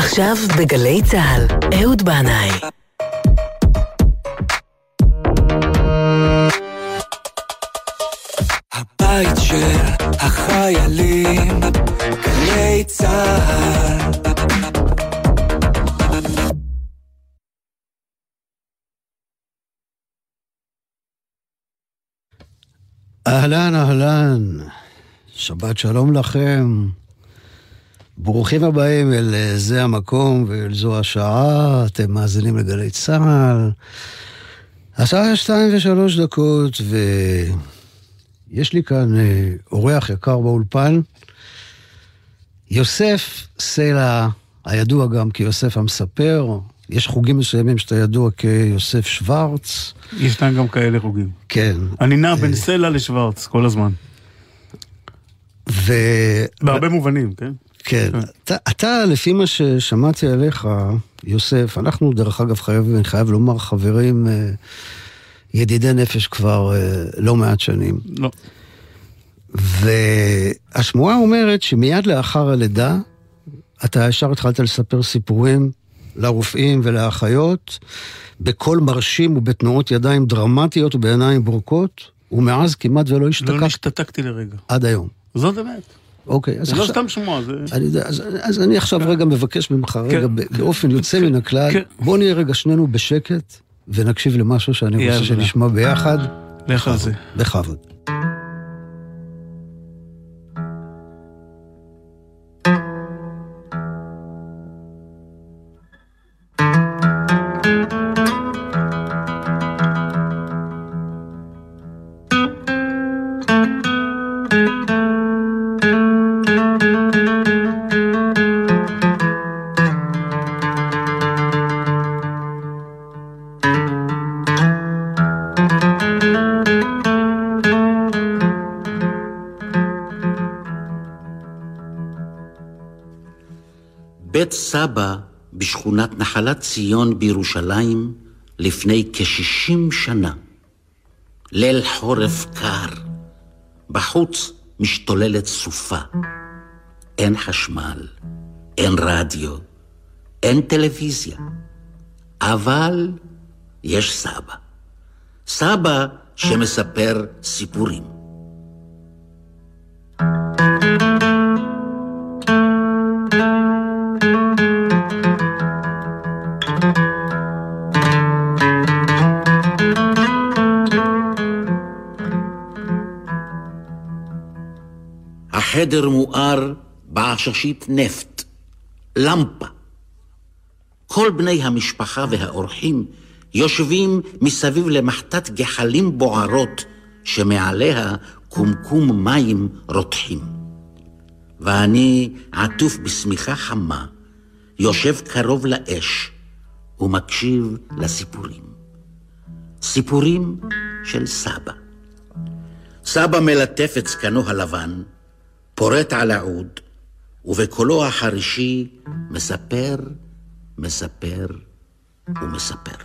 עכשיו בגלי צהל, אהוד בנאי. הבית של החיילים, גלי צהל. אהלן, אהלן. שבת שלום לכם. ברוכים הבאים אל זה המקום ואל זו השעה, אתם מאזינים לגלי צהל. השעה 2:03, ויש לי כאן אורח יקר באולפן, יוסף סלע, הידוע גם כיוסף המספר, יש חוגים מסוימים שאתה ידוע כיוסף שוורץ. ישנן גם כאלה חוגים. כן. אני נע בין סלע לשוורץ כל הזמן. בהרבה מובנים, כן? כן, אתה לפי מה ששמעתי עליך, יוסף, אנחנו דרך אגב חייב לומר חברים, ידידי נפש כבר לא מעט שנים. לא. והשמועה אומרת שמיד לאחר הלידה, אתה ישר התחלת לספר סיפורים לרופאים ולאחיות, בקול מרשים ובתנועות ידיים דרמטיות ובעיניים ברוקות, ומאז כמעט ולא השתתקת. לא השתתקתי לרגע. עד היום. זאת אמת. אוקיי, אז לא סתם שמוע, זה... אז אני עכשיו רגע מבקש ממך, רגע באופן יוצא מן הכלל, בוא נהיה רגע שנינו בשקט, ונקשיב למשהו שאני רוצה שנשמע ביחד. לך על זה. בכבוד. סבא בשכונת נחלת ציון בירושלים לפני כ-60 שנה. ליל חורף קר, בחוץ משתוללת סופה. אין חשמל, אין רדיו, אין טלוויזיה, אבל יש סבא. סבא שמספר סיפורים. חדר מואר בעששית נפט, למפה. כל בני המשפחה והאורחים יושבים מסביב למחתת גחלים בוערות שמעליה קומקום מים רותחים. ואני עטוף בשמיכה חמה, יושב קרוב לאש ומקשיב לסיפורים. סיפורים של סבא. סבא מלטף את זקנו הלבן, פורט על העוד, ובקולו החרישי מספר, מספר ומספר.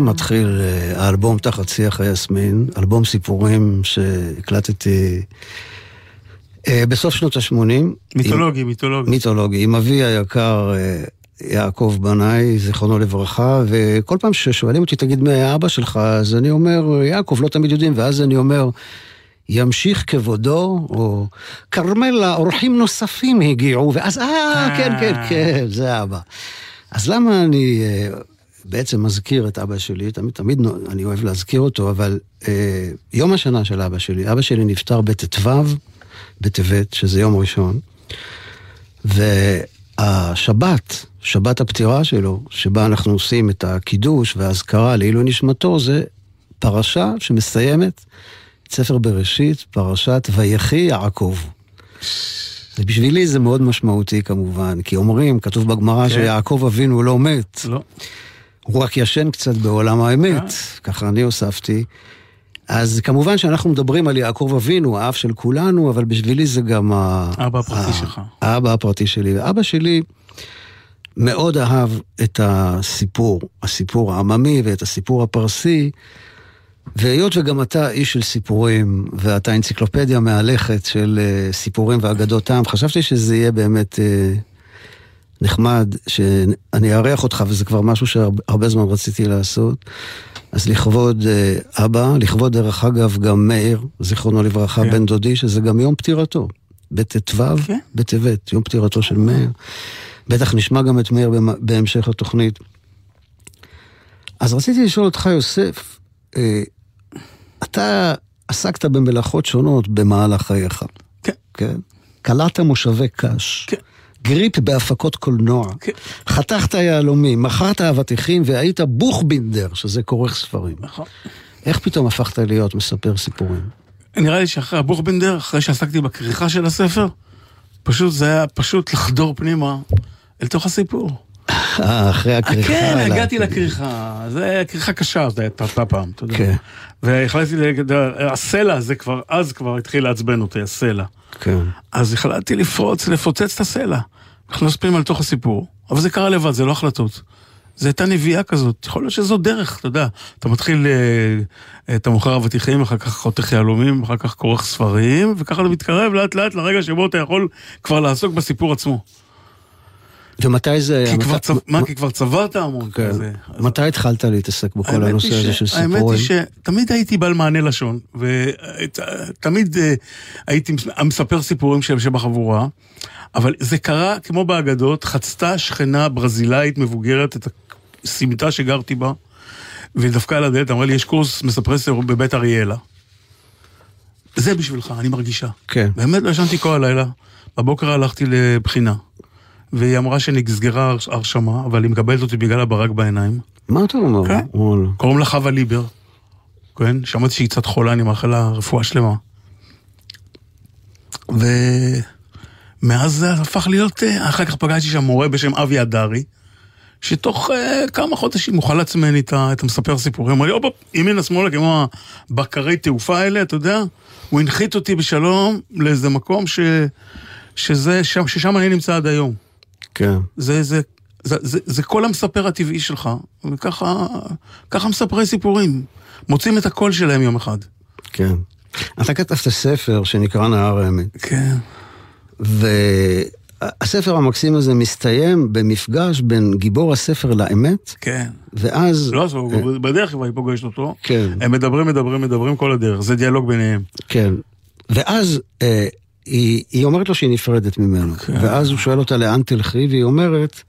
מתחיל האלבום תחת שיח היסמין, אלבום סיפורים שהקלטתי בסוף שנות ה-80. מיתולוגי. עם אבי היקר יעקב בנאי, זיכרונו לברכה, וכל פעם ששואלים אותי, תגיד מי היה אבא שלך, אז אני אומר, יעקב, לא תמיד יודעים, ואז אני אומר, ימשיך כבודו, או קרמלה, אורחים נוספים הגיעו, ואז, כן, כן, כן, זה אבא. אז למה אני... בעצם מזכיר את אבא שלי, תמיד אני אוהב להזכיר אותו, אבל יום השנה של אבא שלי נפטר בטבת, שזה יום ראשון, והשבת, שבת הפטירה שלו, שבה אנחנו עושים את הקידוש וההזכרה לעילוי נשמתו, זה פרשה שמסיימת את ספר בראשית, פרשת ויחי יעקב. בשבילי זה מאוד משמעותי כמובן, כי אומרים, כתוב בגמרא שיעקב אבינו לא מת. לא. הוא רק ישן קצת בעולם האמת, ככה אני הוספתי. אז כמובן שאנחנו מדברים על יעקב אבינו, האב של כולנו, אבל בשבילי זה גם האבא הפרטי שלך. האבא הפרטי שלי. ואבא שלי מאוד אהב את הסיפור העממי ואת הסיפור הפרסי, והיות וגם אתה איש של סיפורים, ואתה אנציקלופדיה מהלכת של סיפורים ואגדות טעם, חשבתי שזה יהיה באמת נחמד, שאני אארח אותך, וזה כבר משהו שהרבה זמן רציתי לעשות. אז לכבוד אבא, לכבוד דרך אגב גם מאיר, זיכרונו לברכה, בן דודי, שזה גם יום פטירתו, בט"ו, בטבת, יום פטירתו של מאיר. בטח נשמע גם את מאיר בהמשך התוכנית. אז רציתי לשאול אותך, יוסף, אתה עסקת במלאכות שונות במהלך חייך. כן. קלעת מושבי קש. כן. גריפ בהפקות קולנוע. כן. חתכת יהלומים, מכרת אבטיחים, והיית בוכבינדר, שזה כורך ספרים. נכון. איך פתאום הפכת להיות מספר סיפורים? נראה לי שאחרי הבוכבינדר, אחרי שעסקתי בכריכה של הספר, פשוט זה היה פשוט לחדור פנימה אל תוך הסיפור. אחרי הכריכה. כן, הגעתי לכריכה. זה היה כריכה קשה, זה הייתה פעם, אתה יודע. כן. והחלטתי, הסלע הזה כבר, אז כבר התחיל לעצבן אותי, הסלע. כן. אז החלטתי לפוצץ את הסלע. אנחנו נוספים על תוך הסיפור. אבל זה קרה לבד, זה לא החלטות. זה הייתה נביאה כזאת. יכול להיות שזו דרך, אתה יודע. אתה מתחיל, אתה מוכר אבטיחים, אחר כך חותך יהלומים, אחר כך כורך ספרים, וככה אתה מתקרב לאט לאט לרגע שבו אתה יכול כבר לעסוק בסיפור עצמו. ומתי זה... כי כבר צברת המון כזה. מתי התחלת להתעסק בכל הנושא הזה של סיפורים? האמת היא שתמיד הייתי בעל מענה לשון, ותמיד הייתי מספר סיפורים של שבחבורה, אבל זה קרה, כמו באגדות, חצתה שכנה ברזילאית מבוגרת את הסמטה שגרתי בה, ודווקא על הדלת, אמרה לי, יש קורס מספרי סיפורים בבית אריאלה. זה בשבילך, אני מרגישה. באמת לא ישנתי כל הלילה, בבוקר הלכתי לבחינה. והיא אמרה שנגזגרה הרשמה, אבל היא מקבלת אותי בגלל הברק בעיניים. מה אתה אומר? כן? קוראים לה חווה ליבר. כן? שמעתי שהיא קצת חולה, אני מאחל לה רפואה שלמה. ומאז זה הפך להיות, אחר כך פגשתי שם מורה בשם אבי הדרי, שתוך כמה חודשים הוא חלץ ממני את המספר סיפורים. אמר לי, אופה, ימין השמאלה, כמו הבקרי תעופה האלה, אתה יודע? הוא הנחית אותי בשלום לאיזה מקום ששם אני נמצא עד היום. כן. זה כל המספר הטבעי שלך, וככה מספרי סיפורים. מוצאים את הקול שלהם יום אחד. כן. אתה כתבת ספר שנקרא נהר האמת. כן. והספר המקסים הזה מסתיים במפגש בין גיבור הספר לאמת. כן. ואז... לא, בדרך כלל היא פוגשת אותו. כן. הם מדברים כל הדרך. זה דיאלוג ביניהם. כן. ואז... היא אומרת לו שהיא נפרדת ממנו, ואז הוא שואל אותה לאן תלכי, והיא אומרת,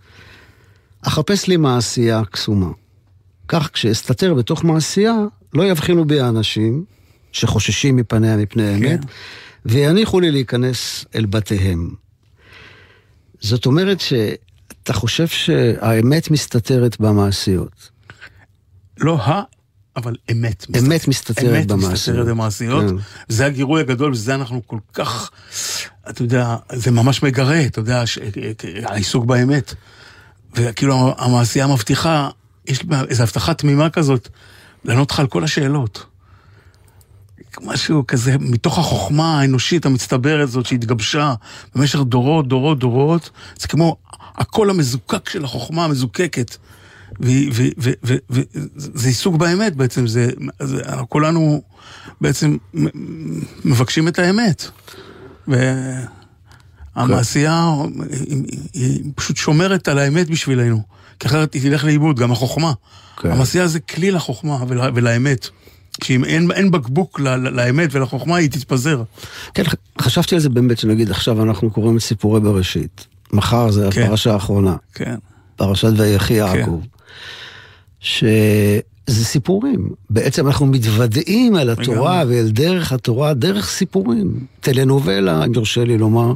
אחפש לי מעשייה קסומה. כך כשאסתתר בתוך מעשייה, לא יבחינו בי האנשים, שחוששים מפניה מפני האמת, ויניחו לי להיכנס אל בתיהם. זאת אומרת שאתה חושב שהאמת מסתתרת במעשיות. לא אבל אמת מסתתרת במעשיות. זה הגירוי הגדול, וזה אנחנו כל כך, אתה יודע, זה ממש מגרה, אתה יודע, העיסוק באמת. וכאילו המעשייה מבטיחה, יש איזו הבטחה תמימה כזאת, לענות לך על כל השאלות. משהו כזה, מתוך החוכמה האנושית המצטברת זאת, שהתגבשה במשך דורות, זה כמו הכל המזוקק של החוכמה המזוקקת. וזה עיסוק באמת בעצם, כולנו בעצם מבקשים את האמת, והמעשייה היא פשוט שומרת על האמת בשבילנו, כי אחרת היא תלך לאיבוד, גם החוכמה, המעשייה זה כלי לחוכמה ולאמת, שאם אין בקבוק לאמת ולחוכמה היא תתפזר. כן, חשבתי על זה באמת שנגיד עכשיו אנחנו קוראים את סיפורי בראשית, מחר זה הפרשה האחרונה, פרשת ויחי יעקב, שזה סיפורים. בעצם אנחנו מתוודעים על התורה ואל דרך התורה, דרך סיפורים. טלנובלה, יורשה לי לומר,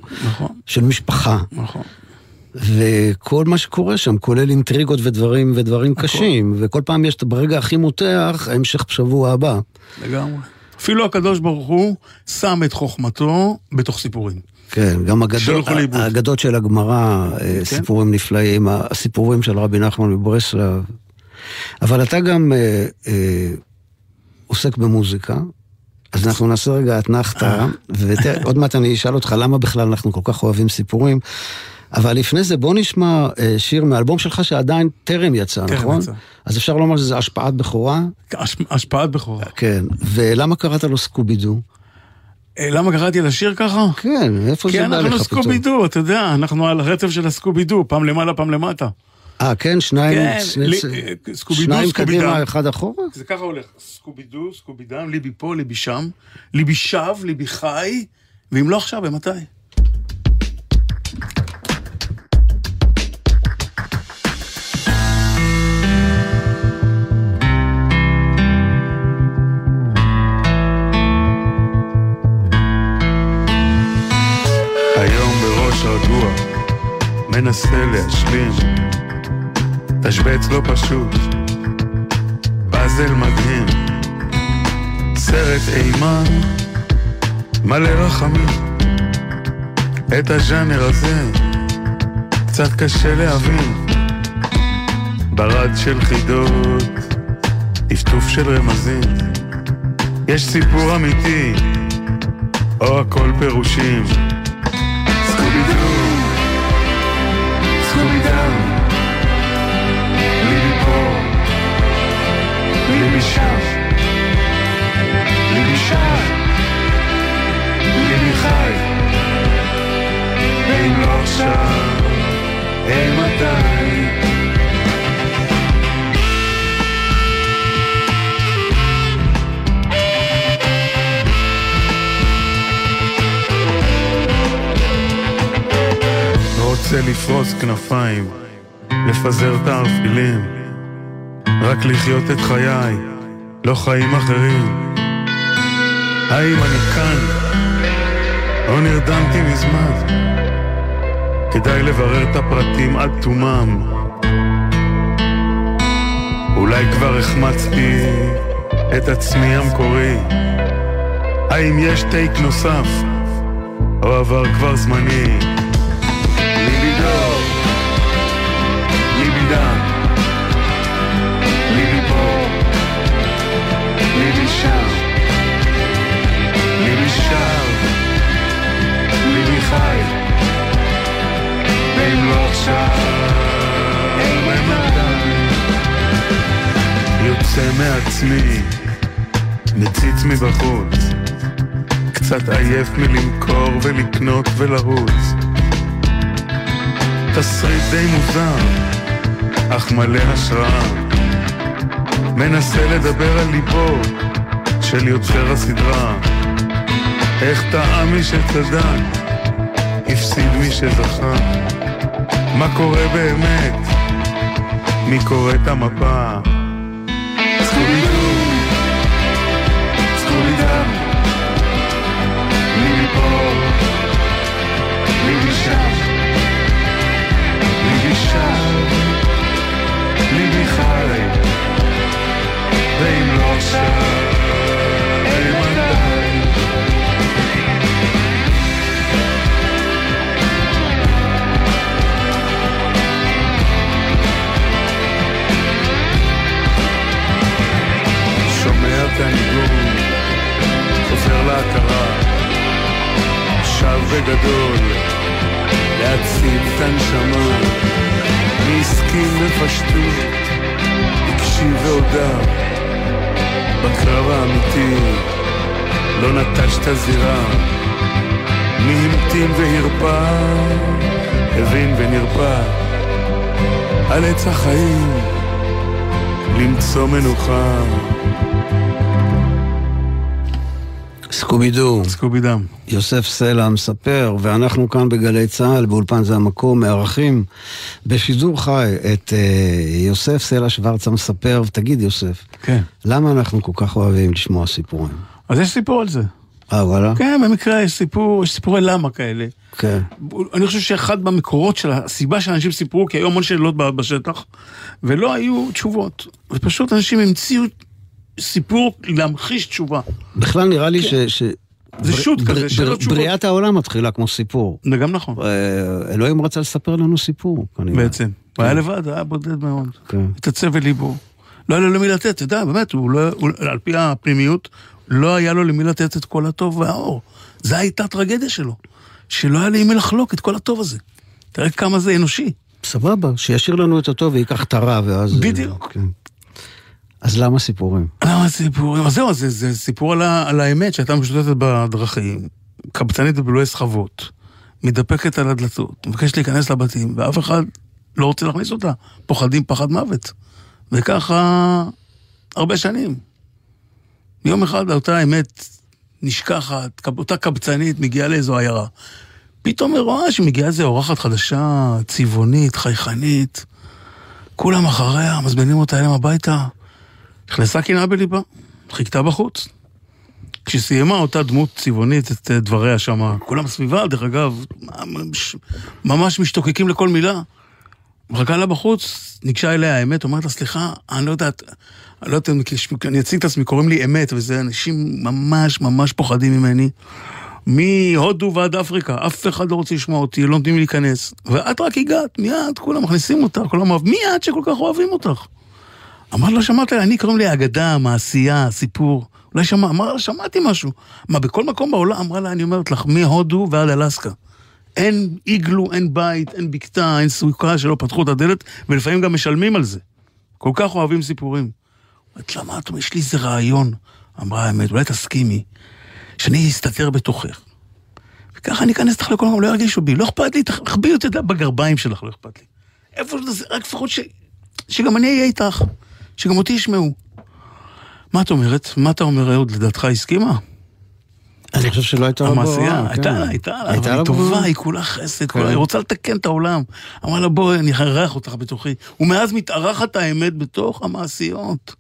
של משפחה. וכל מה שקורה שם, כולל אינטריגות ודברים קשים, וכל פעם יש ברגע הכי מותח, המשך בשבוע הבא. לגמרי. אפילו הקדוש ברוך הוא שם את חוכמתו בתוך סיפורים. כן, גם האגדות של הגמרא, סיפורים נפלאים, הסיפורים של רבי נחמן מברסלב. אבל אתה גם עוסק במוזיקה, אז אנחנו נעשה רגע אתנחת, ועוד מעט אני אשאל אותך למה בכלל אנחנו כל כך אוהבים סיפורים, אבל לפני זה בוא נשמע שיר מאלבום שלך שעדיין טרם יצא, נכון? אז אפשר לומר שזה השפעת בכורה? השפעת בכורה. כן, ולמה קראת לו סקובידו? למה קראתי לשיר ככה? כן, איפה זה בא לך פתאום? כן, אנחנו סקובידו, אתה יודע, אנחנו על הרצף של הסקובידו, פעם למעלה, פעם למטה. כן, שניים קדימה, אחד אחורה? זה ככה הולך, סקובידו, סקובידם, ליבי פה, ליבי שם, ליבי שב, ליבי חי, ואם לא עכשיו, במתי? רגוע, מנסה להשלים תשבץ לא פשוט, פאזל מדהים, סרט אימה מלא רחמים. את הז'אנר הזה קצת קשה להבין, ברד של חידות, טפטוף של רמזים. יש סיפור אמיתי או הכל פירושים? סקובידם, ליבי פה, ליבי שם, ליבי שם, ליבי חי, ואם לא עכשיו, אין מתי. רוצה לפרוס כנפיים, לפזר את הערפילים, רק לחיות את חיי, לא חיים אחרים. האם אני כאן או נרדמתי מזמן? כדאי לברר את הפרטים עד תומם. אולי כבר החמצתי את עצמי המקורי. האם יש טייק נוסף או עבר כבר זמני? ליבי פה, ליבי שם, ליבי שם, ליבי חי, ואם לא עכשיו, אין מנהל. יוצא מעצמי, מציץ מבחוץ, קצת עייף מלמכור ולקנות ולרוץ. תסריט די מוזר אך מלא השראה, מנסה לדבר על ליבו של יוצר הסדרה. איך טעה מי שצדק, הפסיד מי שזכה, מה קורה באמת, מי קורא את המפה? סקובידו, סקובידם, ליבי פה, ליבי שם, ליבי שם, ליבי חי, ואם לא עכשיו, אין מתי. שומע את הניגון, חוזר להכרה, שב בגדול, להציל את הנשמה. מי הסכים לפשטות, הקשיב והודע, בקרב האמיתי לא נטש את הזירה. מי המתין והרפא, הבין ונרפא, על עץ החיים למצוא מנוחה. סקובידו, סקובידם, יוסף סלע מספר, ואנחנו כאן בגלי צהל, באולפן זה המקום, מארחים בשידור חי את יוסף סלע שוורצה מספר. ותגיד יוסף, כן, למה אנחנו כל כך אוהבים לשמוע סיפורים? אז יש סיפור על זה. וואלה? כן, במקרה יש סיפור, יש סיפורי למה כאלה. כן. אני חושב שאחד במקורות של הסיבה שאנשים סיפרו, כי היו המון שאלות בשטח, ולא היו תשובות. ופשוט אנשים המציאו סיפור להמחיש תשובה. בכלל נראה לי זה שוט כזה, שאלה תשובות. בריאת העולם מתחילה כמו סיפור. זה גם נכון. אלוהים רצה לספר לנו סיפור, כנראה. בעצם. הוא היה לבד, היה בודד מאוד. התעצב בליבו. לא היה לו למי לתת, אתה יודע, באמת, על פי הפנימיות, לא היה לו למי לתת את כל הטוב והאור. זו הייתה הטרגדיה שלו. שלא היה לי מי לחלוק את כל הטוב הזה. תראה כמה זה אנושי. סבבה, שישאיר לנו את הטוב ויקח את הרע, ואז... בדיוק. אז למה סיפורים? למה סיפורים? אז זהו, זה סיפור על האמת שהייתה משותפת בדרכים, קבצנית בבילוי סחבות, מדפקת על הדלתות, מבקשת להיכנס לבתים, ואף אחד לא רוצה להכניס אותה. פוחדים פחד מוות. וככה הרבה שנים. יום אחד אותה האמת נשכחת, אותה קבצנית מגיעה לאיזו עיירה. פתאום היא רואה שמגיעה איזו אורחת חדשה, צבעונית, חייכנית. כולם אחריה, מזמינים אותה אליהם הביתה. הכנסה קנאה בליבה, חיכתה בחוץ. כשסיימה אותה דמות צבעונית את דבריה שמה, כולם סביבה, דרך אגב, ממש משתוקקים לכל מילה. מחכה לה בחוץ, ניגשה אליה האמת, אומרת לה, סליחה, אני לא יודעת, אני אציג את עצמי, קוראים לי אמת, וזה אנשים ממש ממש פוחדים ממני. מהודו ועד אפריקה, אף אחד לא רוצה לשמוע אותי, לא נותנים לי להיכנס. ואת רק הגעת, מיד, כולם מכניסים אותך, כולם אוהבים, מיד שכל כך אוהבים אותך. אמר לה, שמעת, אני קוראים לי האגדה, מעשייה, סיפור. אולי שמע, אמר לה, שמעתי משהו. מה, בכל מקום בעולם, אמרה לה, אני אומרת לך, מהודו ועד אלסקה. אין איגלו, אין בית, אין בקתה, אין סוכה שלא פתחו את הדלת, ולפעמים גם משלמים על זה. כל כך אוהבים סיפורים. אמרת לה, מה, יש לי איזה רעיון. אמרה האמת, אולי תסכימי, שאני אסתתר בתוכך. וככה אני אכנס לך לכל מקום, לא ירגישו בי. לא אכפת לי, תחביא אותי בגרביים שלך, לא אכפת לי. איפה שזה, רק פחות שגם אני אהיה איתך. שגם אותי ישמעו. מה את אומרת? מה אתה אומר עוד? לדעתך הסכימה? אני חושב שלא הייתה לבוא. המעשייה, הייתה לה, אבל היא טובה, היא כולה חסד, היא רוצה לתקן את העולם. אמרה לה, בואי, אני אארח אותך בתוכי. ומאז מתארחת האמת בתוך המעשיות.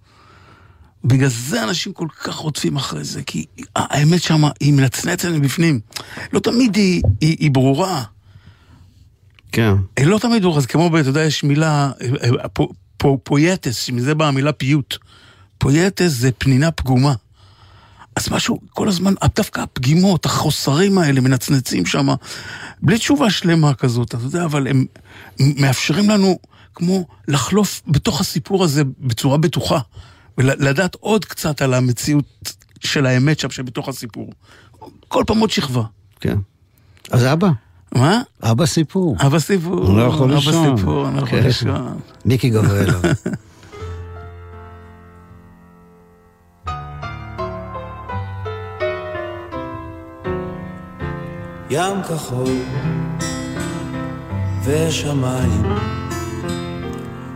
בגלל זה אנשים כל כך חוטפים אחרי זה, כי האמת שם, היא מנצנצת מבפנים. לא תמיד היא ברורה. כן. היא לא תמיד ברורה, אז כמו בית, אתה יודע, יש מילה... פויטס, שמזה באה המילה פיוט. פויטס זה פנינה פגומה. אז משהו, כל הזמן, דווקא הפגימות, החוסרים האלה, מנצנצים שם, בלי תשובה שלמה כזאת, אתה יודע, אבל הם מאפשרים לנו כמו לחלוף בתוך הסיפור הזה בצורה בטוחה, ולדעת עוד קצת על המציאות של האמת שם שבתוך הסיפור. כל פעם עוד שכבה. כן. אז אבא. מה? אבא סיפור. אבא סיפור. אני לא יכול לישון. אבא סיפור, אני לא יכול לישון. מיקי גבריאל. ים כחול ושמיים,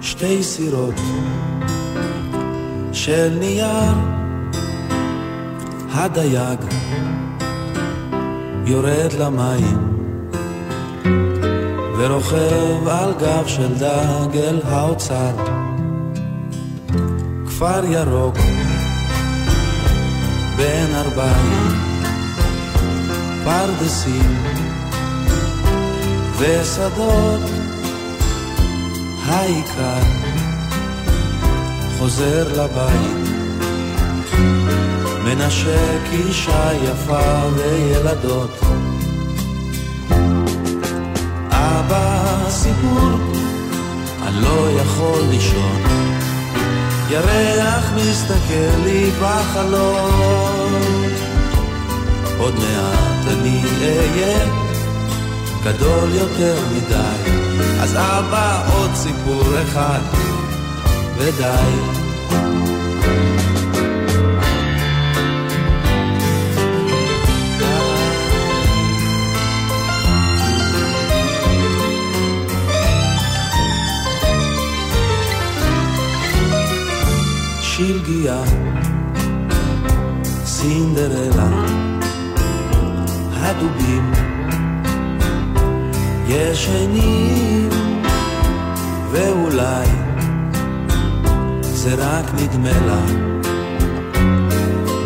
שתי סירות של נייר, הדייג יורד למים ורוכב על גב של דגל האוצר. כפר ירוק בין ארבעים פרדסים ושדות, העיקר חוזר לבית, מנשק אישה יפה וילדות. אבא סיפור, אני לא יכול לישון, ירח מסתכל לי בחלום, עוד מעט אני אהיה גדול יותר מדי, אז אבא עוד סיפור אחד ודי. שלגיה, סינדרלה, הדובים ישנים, ואולי זה רק נדמה לה,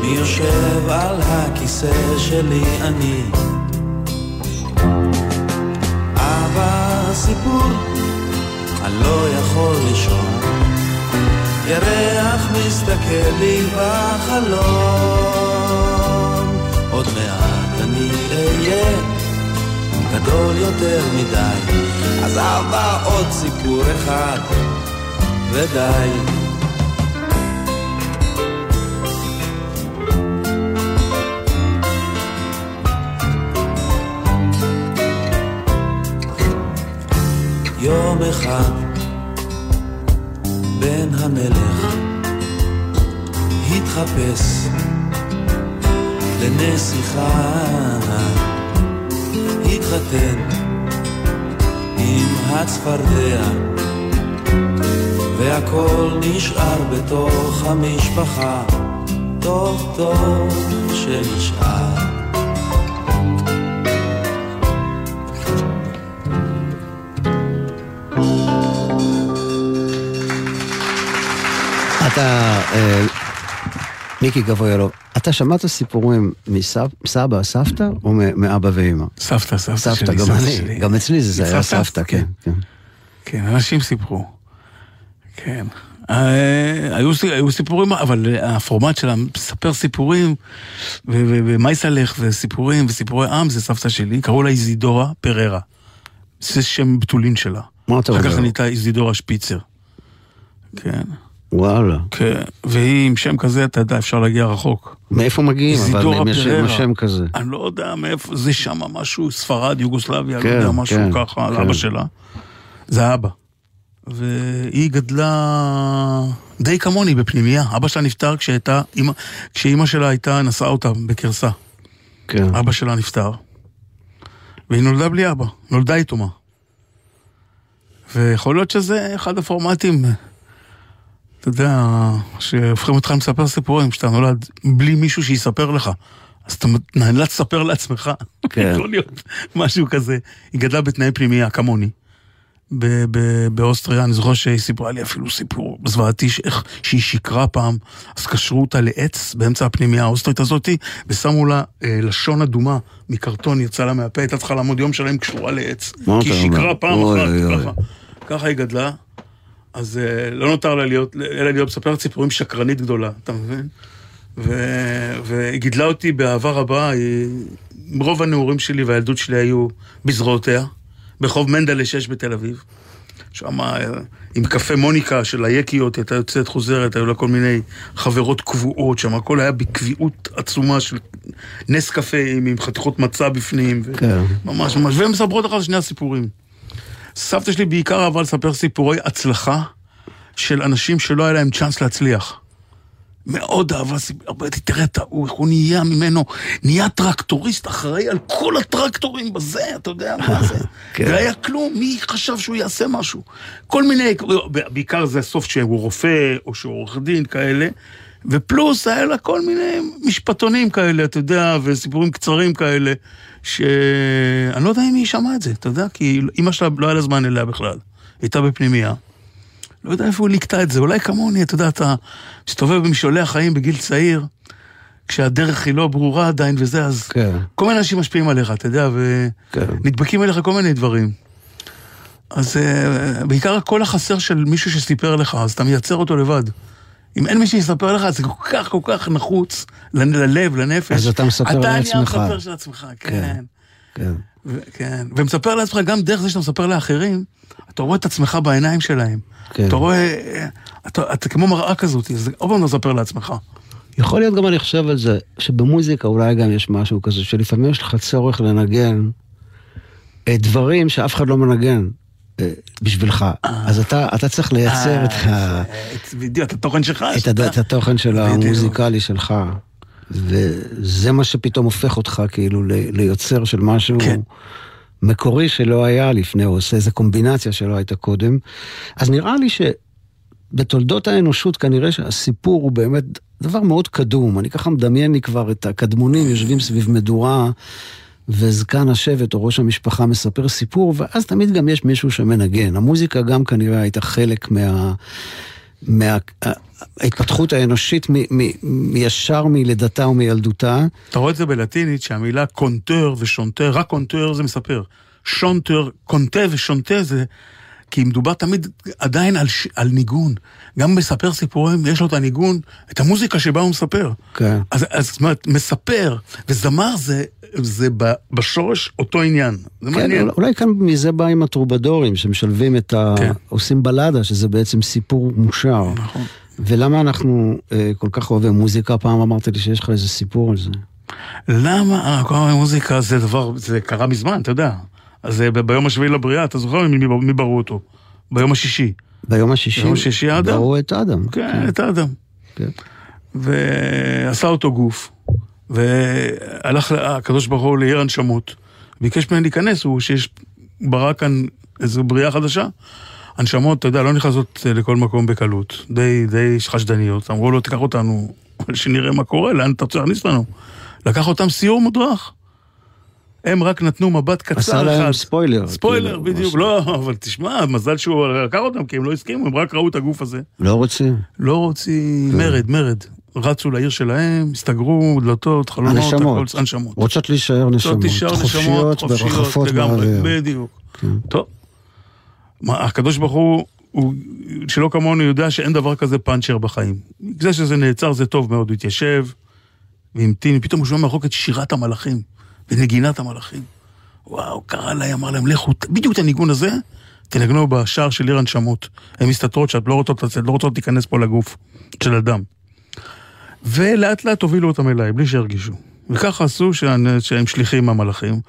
מי יושב על הכיסא שלי אני. אבא סיפור, אני לא יכול לישון, ירח מסתכל לי בחלום, עוד מעט אני אהיה גדול יותר מדי, אז אהבה עוד סיפור אחד ודי. יום אחד בן המלך התחפש לנסיכה, התחתן עם הצפרדע והכל נשאר בתוך המשפחה, טוב שנשאר. אתה מיקי גבויאלוב, אתה שמעת סיפורים מסבא, סבתא, או מאבא ואמא? סבתא, סבתא שלי. סבתא, גם אצלי זה היה סבתא, כן. כן, אנשים סיפרו. כן. היו סיפורים, אבל הפורמט שלה, ספר סיפורים, ומייסלך, וסיפורים, וסיפורי עם, זה סבתא שלי, קראו לה איזידורה פררה. זה שם בתולין שלה. מה אתה אומר? אחר כך ניתה איזידורה שפיצר. כן. וואלה. כן, והיא עם שם כזה, אתה יודע, אפשר להגיע רחוק. מאיפה מגיעים? אבל עם השם כזה. אני לא יודע מאיפה, זה שם משהו, ספרד, יוגוסלביה, אני לא יודע משהו ככה, על אבא שלה. זה אבא. והיא גדלה די כמוני בפנימיה. אבא שלה נפטר כשאימא שלה הייתה, נשאה אותה בקרסה. כן. אבא שלה נפטר. והיא נולדה בלי אבא, נולדה יתומה. ויכול להיות שזה אחד הפורמטים... אתה יודע, שהופכים אותך לספר סיפורים, שאתה נולד בלי מישהו שיספר לך, אז אתה נאלץ לספר לעצמך, יכול להיות משהו כזה. היא גדלה בתנאי פנימיה, כמוני, באוסטריה, אני זוכר שהיא סיפרה לי אפילו סיפור זוועתי, שהיא שיקרה פעם, אז קשרו אותה לעץ באמצע הפנימיה האוסטרית הזאת, ושמו לה לשון אדומה מקרטון, יצא לה מהפה, הייתה צריכה לעמוד יום שלהם קשורה לעץ, כי היא שיקרה פעם אחת, ככה היא גדלה. אז לא נותר לה להיות, אלא להיות מספרת סיפורים שקרנית גדולה, אתה מבין? והיא גידלה אותי באהבה רבה, רוב הנעורים שלי והילדות שלי היו בזרועותיה, בחוב מנדלה 6 בתל אביב, שם עם קפה מוניקה של היקיות, הייתה יוצאת חוזרת, היו לה כל מיני חברות קבועות, שם הכל היה בקביעות עצומה של נס קפה עם חתיכות מצה בפנים, ממש ממש, והן מספרות אחר שני הסיפורים. סבתא שלי בעיקר אהבה לספר סיפורי הצלחה של אנשים שלא היה להם צ'אנס להצליח. מאוד אהבה, תראה, הוא נהיה ממנו, נהיה טרקטוריסט אחראי על כל הטרקטורים בזה, אתה יודע מה זה. והיה כלום, מי חשב שהוא יעשה משהו? כל מיני, בעיקר זה הסוף שהוא רופא או שהוא עורך דין כאלה, ופלוס היה לה כל מיני משפטונים כאלה, אתה יודע, וסיפורים קצרים כאלה, שאני לא יודע אם היא שמעה את זה, אתה יודע, כי אמא שלה לא היה לה זמן אליה בכלל, היא הייתה בפנימיה, לא יודע איפה היא ליקטה את זה, אולי כמוני, אתה יודע, אתה מסתובב במשעולי החיים בגיל צעיר, כשהדרך היא לא ברורה עדיין וזה, אז כל מיני אנשים משפיעים עליך, אתה יודע, ונדבקים עליך כל מיני דברים. אז בעיקר הכל החסר של מישהו שסיפר לך, אז אתה מייצר אותו לבד. אם אין מי שיספר לך, זה כל כך כל כך נחוץ ללב, לנפש. אז אתה מספר לעצמך. אתה מספר של עצמך, כן. כן. ומספר לעצמך, גם דרך זה שאתה מספר לאחרים, אתה רואה את עצמך בעיניים שלהם. אתה רואה, אתה כמו מראה כזאת, אז עוד פעם מספר לעצמך. יכול להיות גם אני חושב על זה, שבמוזיקה אולי גם יש משהו כזה, שלפעמים יש לך צורך לנגן דברים שאף אחד לא מנגן. בשבילך, אז אתה צריך לייצר את התוכן שלך, את התוכן של המוזיקלי שלך, וזה מה שפתאום הופך אותך כאילו ליוצר של משהו מקורי שלא היה לפני, או עושה איזו קומבינציה שלא הייתה קודם. אז נראה לי שבתולדות האנושות כנראה שהסיפור הוא באמת דבר מאוד קדום. אני ככה מדמיין לי כבר את הקדמונים יושבים סביב מדורה וזקן השבט או ראש המשפחה מספר סיפור, ואז תמיד גם יש מישהו שמנגן. המוזיקה גם כנראה הייתה חלק מההתפתחות האנושית מישר מלידתה ומילדותה. אתה רואה את זה בלטינית שהמילה קונטר ושונטר, רק קונטר זה מספר, שונטר, קונטה ושונטה זה כי מדובר תמיד עדיין על ניגון. גם מספר סיפורים, יש לו את הניגון, את המוזיקה שבה הוא מספר. כן. אז זאת אומרת, מספר, וזמר זה בשורש אותו עניין. זה כן, מעניין. אולי כאן מזה בא עם הטרובדורים, שמשלבים את כן. עושים בלדה, שזה בעצם סיפור מושר. נכון. ולמה אנחנו כל כך אוהבים מוזיקה? פעם אמרת לי שיש לך איזה סיפור על זה. למה? כל המוזיקה זה דבר, זה קרה מזמן, אתה יודע. אז ביום השביעי לבריאה, אתה זוכר מי בראו אותו? ביום השישי. ביום השישי? ביום השישי אדם. בראו את אדם. כן, את אדם. כן. ועשה אותו גוף, והלך הקדוש ברוך הוא לעיר הנשמות, ביקש ממני להיכנס, הוא שיש ברא כאן איזו בריאה חדשה, הנשמות, אתה יודע, לא נכנסות לכל מקום בקלות, די חשדניות, אמרו לו, תיקח אותנו, שנראה מה קורה, לאן אתה תכניס לנו. לקח אותם סיור מודרך. הם רק נתנו מבט קצר אחד. עשה להם ספוילר. ספוילר, בדיוק. לא, אבל תשמע, מזל שהוא לקח אותם, כי הם לא הסכימו, הם רק ראו את הגוף הזה. לא רוצים. לא רוצים, מרד. רצו לעיר שלהם, הסתגרו, דלתות, חלונות, הנשמות. הנשמות. רוצות להישאר נשמות. חופשיות ורחפות מעבר. בדיוק. טוב. הקדוש ברוך הוא, שלא כמונו יודע שאין דבר כזה פאנצ'ר בחיים. זה שזה נעצר, זה טוב מאוד. הוא התיישב, והמתין, ופתאום הוא שומע מרחוק את שירת המלאכים, ונגינת המלאכים. וואו, קרא לה, אמר להם, לכו, בדיוק את הניגון הזה, תנגנו בשער של עיר הנשמות. הן מסתתרות שאת לא רוצות לצאת, לא רוצות להיכנס פה לגוף של אדם. ולאט לאט הובילו אותם אליי, בלי שהרגישו. וככה עשו שהם שליחים המלאכים.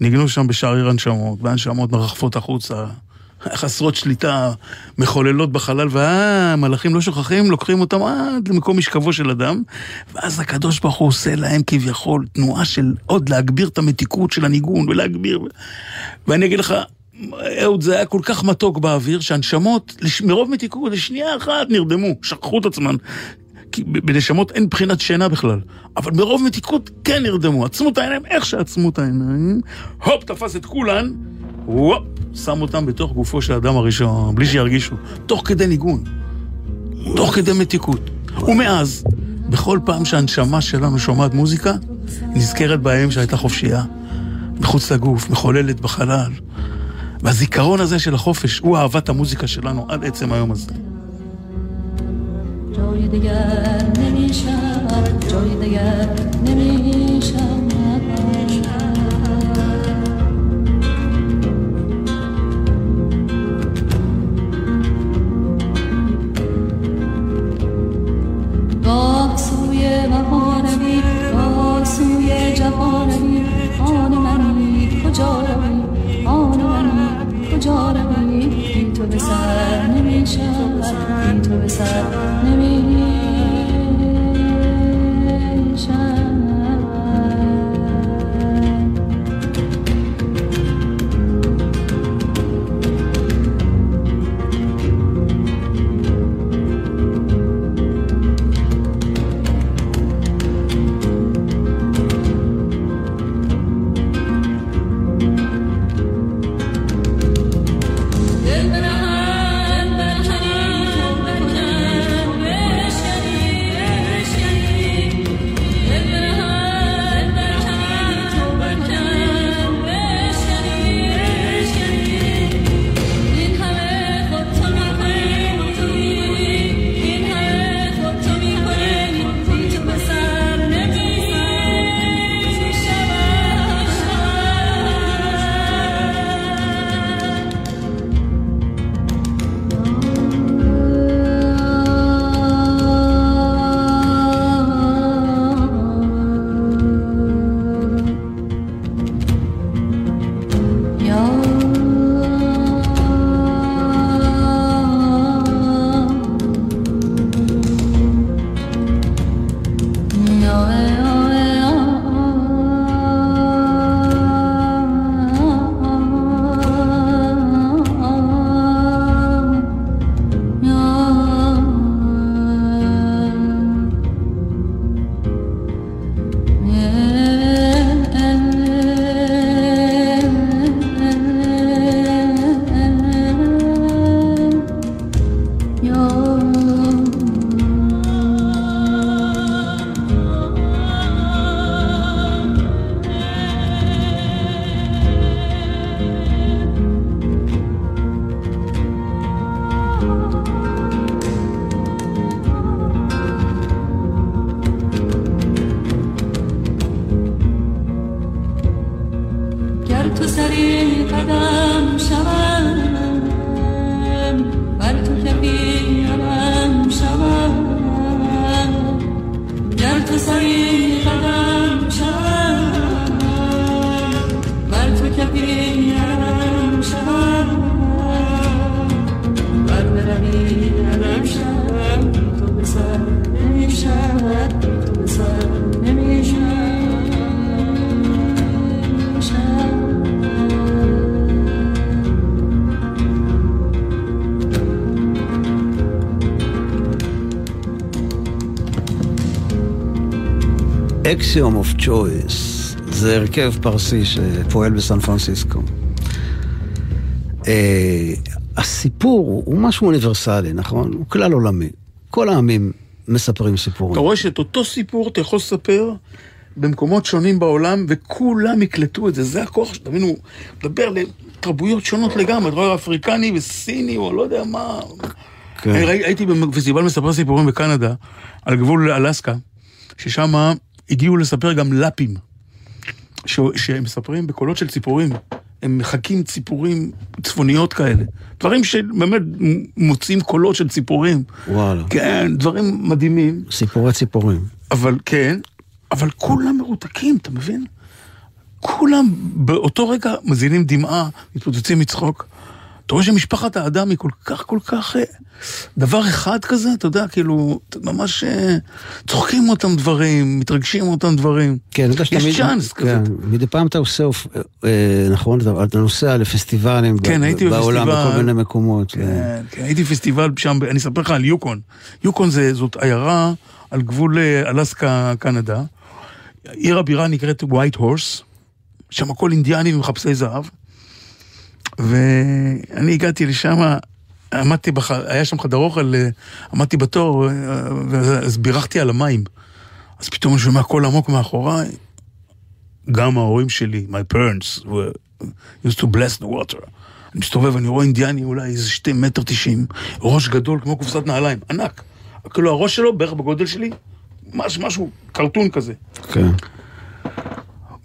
ניגנו שם בשער עיר הנשמות, והנשמות מרחפות החוצה. חסרות שליטה, מחוללות בחלל, והמלאכים לא שוכחים, לוקחים אותם עד למקום משכבו של אדם, ואז הקדוש ברוך הוא עושה להם כביכול תנועה של עוד להגביר את המתיקות של הניגון, ולהגביר, ואני אגיד לך, אהוד, זה היה כל כך מתוק באוויר, שהנשמות, מרוב מתיקות, לשנייה אחת נרדמו, שכחו את עצמן, כי בנשמות אין בחינת שינה בכלל, אבל מרוב מתיקות כן נרדמו, עצמו את העיניים, איך שעצמו את העיניים, הופ, תפס את כולן, וופ, שם אותם בתוך גופו של האדם הראשון, בלי שירגישו, תוך כדי ניגון, תוך כדי מתיקות. ומאז, בכל פעם שהנשמה שלנו שומעת מוזיקה, נזכרת בהם שהייתה חופשייה, מחוץ לגוף, מחוללת בחלל. והזיכרון הזה של החופש, הוא אהבת המוזיקה שלנו עד עצם היום הזה. جوی دیگر نمیشم، جوی دیگر نمیشم. باغ سوی وفانمی، باغ سوی جفانمی، آن منی کجا روی، آن منی کجا روی، این تو به سر نمیشم، این تو به سر نمیشم. Axiom of Choice זה הרכב פרסי שפועל בסן פרנסיסקו. הסיפור הוא משהו אוניברסלי, נכון? הוא כלל עולמי. כל העמים מספרים סיפורים. אתה רואה שאת אותו סיפור אתה יכול לספר במקומות שונים בעולם, וכולם יקלטו את זה. זה הכוח שתמיד הוא מדבר לתרבויות שונות לגמרי, דבר אפריקני וסיני, או לא יודע מה. כן. הייתי בפסטיבל מספר סיפורים בקנדה, על גבול אלסקה, ששם הגיעו לספר גם לפים, שהם מספרים בקולות של ציפורים. הם מחכים ציפורים צפוניות כאלה. דברים שבאמת מוצאים קולות של ציפורים. וואלה. כן, דברים מדהימים. סיפורי ציפורים. אבל כן, אבל כולם מרותקים, אתה מבין? כולם באותו רגע מזינים דמעה, מתפוצצים מצחוק. אתה רואה שמשפחת האדם היא כל כך, כל כך דבר אחד כזה, אתה יודע, כאילו, ממש צוחקים אותם דברים, מתרגשים אותם דברים. כן, יש צ'אנס כזה. מדי פעם אתה עושה, נכון, אתה נוסע לפסטיבלים בעולם, בכל מיני מקומות. כן, הייתי פסטיבל שם, אני אספר לך על יוקון. יוקון זאת עיירה על גבול אלסקה, קנדה. עיר הבירה נקראת ווייט הורס, שם הכל אינדיאני ומחפשי זהב. ואני הגעתי לשם, היה שם חדר אוכל, עמדתי בתור, אז בירכתי על המים. אז פתאום אני שומע קול עמוק מאחוריי, גם ההורים שלי, my parents, used to bless the water. אני מסתובב, אני רואה אינדיאני, אולי איזה 2.90 מטר, ראש גדול כמו קופסת נעליים, ענק. כאילו הראש שלו, בערך בגודל שלי, משהו, קרטון כזה. כן.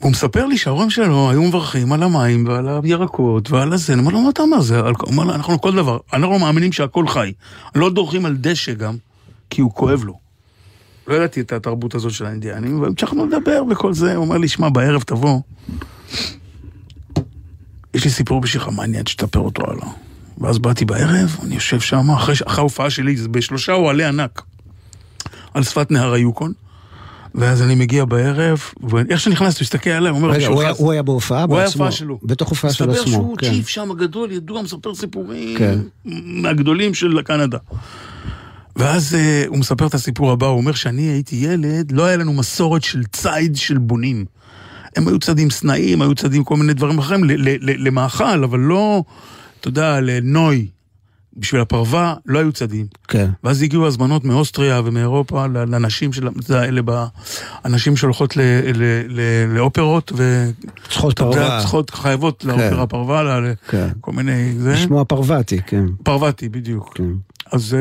הוא מספר לי שההורים שלו היו מברכים על המים ועל הירקות ועל הזה. אני אומר לו, מה אתה אומר? אומר לו, אנחנו כל דבר, אנחנו מאמינים שהכל חי. לא דורכים על דשא גם, כי הוא כואב לו. לא ידעתי את התרבות הזאת של האינדיאנים, והמשכנו לדבר בכל זה. הוא אומר לי, שמע, בערב תבוא. יש לי סיפור בשבילך מעניין, שתספר אותו הלאה. ואז באתי בערב, אני יושב שם, אחרי ההופעה שלי, זה בשלושה אוהלי ענק, על שפת נהר היוקון. ואז אני מגיע בערב, ואיך שנכנס, הוא הסתכל עליי, הוא אומר... רגע, הוא היה בהופעה בעצמו. הוא היה הופעה שלו. בתוך הופעה של עצמו. מסתבר שהוא צ'יף שם הגדול, ידוע, מספר סיפורים מהגדולים של קנדה. ואז הוא מספר את הסיפור הבא, הוא אומר שאני הייתי ילד, לא היה לנו מסורת של ציד של בונים. הם היו צדים סנאים, היו צדים כל מיני דברים אחרים, למאכל, אבל לא, אתה יודע, לנוי. בשביל הפרווה לא היו צדים. כן. ואז הגיעו הזמנות מאוסטריה ומאירופה לאנשים של... אלה באנשים שהולכות לאופרות ו... צחות פרווה. צחות חייבות לאופרה פרווה, כל מיני... לשמוע פרוותי, כן. פרוותי, בדיוק. אז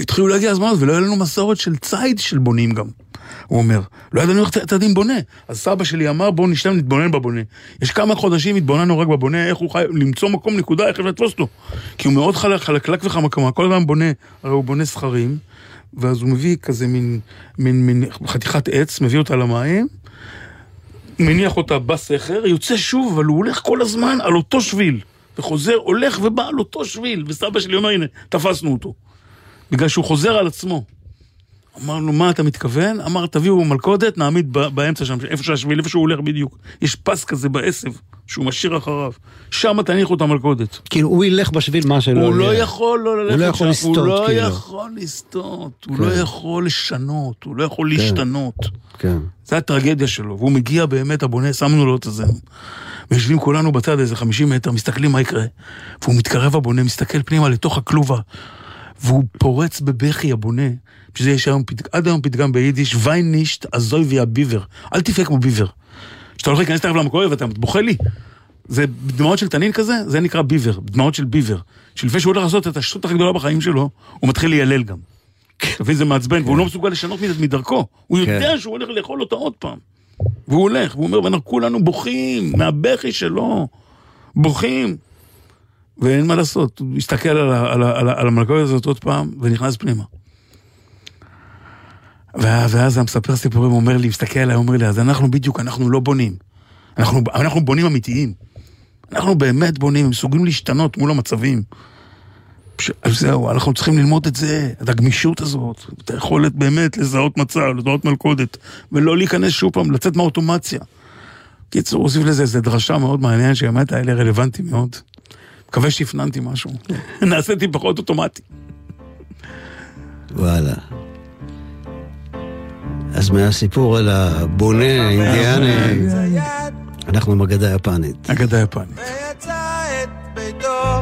התחילו להגיע הזמנות ולא היה לנו מסורת של ציד של בונים גם. הוא אומר, לא ידענו איך צדים בונה. אז סבא שלי אמר, בואו נשתם נתבונן בבונה. יש כמה חודשים התבוננו רק בבונה, איך הוא חי, למצוא מקום נקודה, איך לתפוס לו. כי הוא מאוד חלקלק וחמקמה, כל הזמן בונה, הרי הוא בונה סכרים, ואז הוא מביא כזה מין חתיכת עץ, מביא אותה למים, מניח אותה בסכר, יוצא שוב, אבל הוא הולך כל הזמן על אותו שביל, וחוזר, הולך ובא על אותו שביל, וסבא שלי אומר, הנה, תפסנו אותו. בגלל שהוא חוזר על עצמו. אמר לו, מה אתה מתכוון? אמר, תביאו מלכודת, נעמיד באמצע שם, איפה שהשביל, איפה שהוא הולך בדיוק. יש פס כזה בעשב, שהוא משאיר אחריו. שם תניחו את המלכודת. כאילו, הוא ילך בשביל מה שלא... הוא לא יכול לא ללכת שם. הוא לא יכול לסטות, כאילו. הוא לא יכול לסטות, הוא לא יכול לשנות, הוא לא יכול להשתנות. כן. זה הטרגדיה שלו, והוא מגיע באמת, הבונה, שמנו לו את זה. ויושבים כולנו בצד איזה 50 מטר, מסתכלים מה יקרה. והוא מתקרב הבונה, מסתכל פנימה לתוך הכלובה. והוא פורץ בבכי הבונה, שזה יש עד היום פתגם ביידיש, ויינישט אזוי ויה ביבר, אל תפיה כמו ביבר. כשאתה הולך להיכנס תרב למקום ואתה בוכה לי, זה דמעות של תנין כזה, זה נקרא ביבר, דמעות של ביבר. שלפני שהוא הולך לעשות את השטות הכי גדולה בחיים שלו, הוא מתחיל להילל גם. תבין, זה מעצבן, והוא לא מסוגל לשנות מדרכו, הוא יודע שהוא הולך לאכול אותה עוד פעם. והוא הולך, והוא אומר, ואנחנו כולנו בוכים, מהבכי שלו, בוכים. ואין מה לעשות, הוא הסתכל על המלכות הזאת עוד פעם, ונכנס פנימה. ואז המספר סיפורים אומר לי, מסתכל עליי, אומר לי, אז אנחנו בדיוק, אנחנו לא בונים. אנחנו בונים אמיתיים. אנחנו באמת בונים, הם סוגלים להשתנות מול המצבים. זהו, אנחנו צריכים ללמוד את זה, את הגמישות הזאת, את היכולת באמת לזהות מצב, לזהות מלכודת, ולא להיכנס שוב פעם, לצאת מהאוטומציה. קיצור, הוסיף לזה, זו דרשה מאוד מעניין, שבאמת האלה רלוונטי מאוד. מקווה שהפננתי משהו. נעשיתי פחות אוטומטי. וואלה. אז מהסיפור על הבונה האינדיאני, אנחנו מגדה יפנית. אגדה יפנית. ויצא את ביתו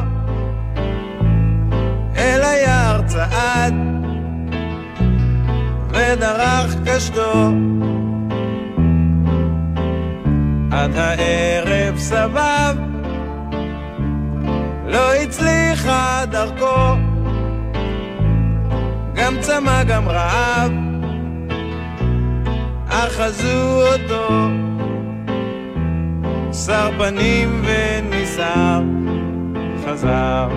אל היער צעד ודרך קשתו עד הערב סבב לא הצליחה דרכו גם צמא גם רעב אחזו אותו שר פנים וניסר חזר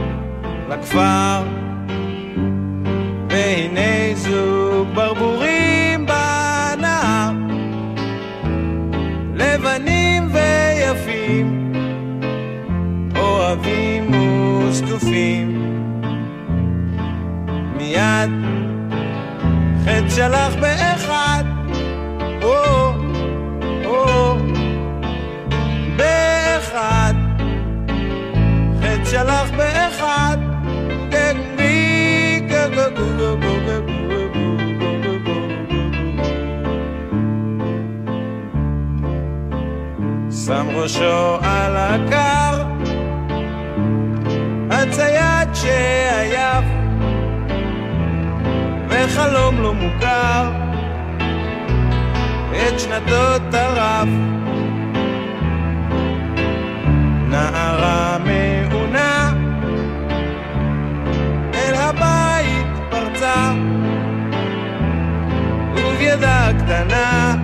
לכפר והנה זוג ברבורים בנהר לבנים ויפים אוהבים ושקופים מיד חד שלח באחד באחד חד שלח באחד תגניק שם ראשו על הקר הצייד שהייף וחלום לא מוכר את שנתות הרף נערה מעונה אל הבית פרצה ובידה קטנה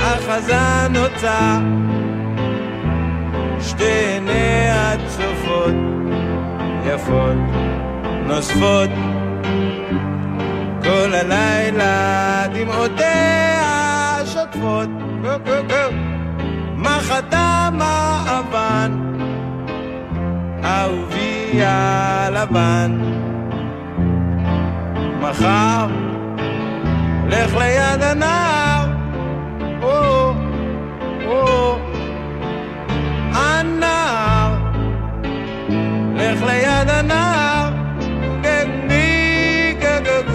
החזן הוצא שתי עיניה צופות יפות נוספות כל הלילה דמעותיה שוטפות מחתה מאבן אהוביה לבן מחר לך ליד הנער או או הנער לך ליד הנער גניק גניק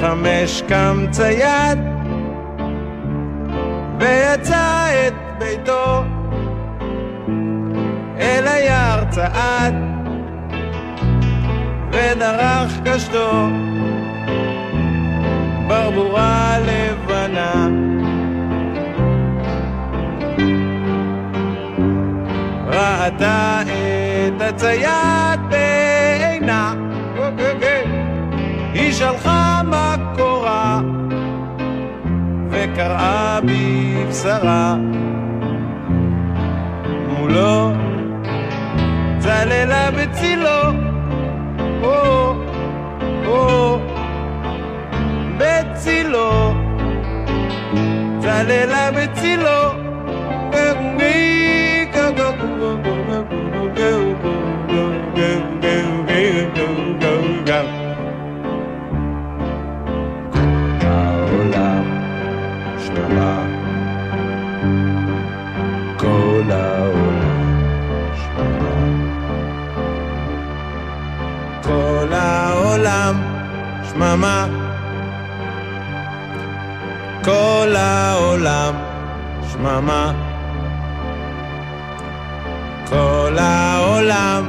חמש קם צייד ויצא את ביתו אל היער צעד ודרך קשתו ברבורה לבנה ראתה את הצייד בעינה היא שלחה מקורה וקראה בבשרה מולו צללה בצילו או או בצילו צללה בצילו גני גגו גגו גגו גגו כל העולם שממה כל העולם שממה כל העולם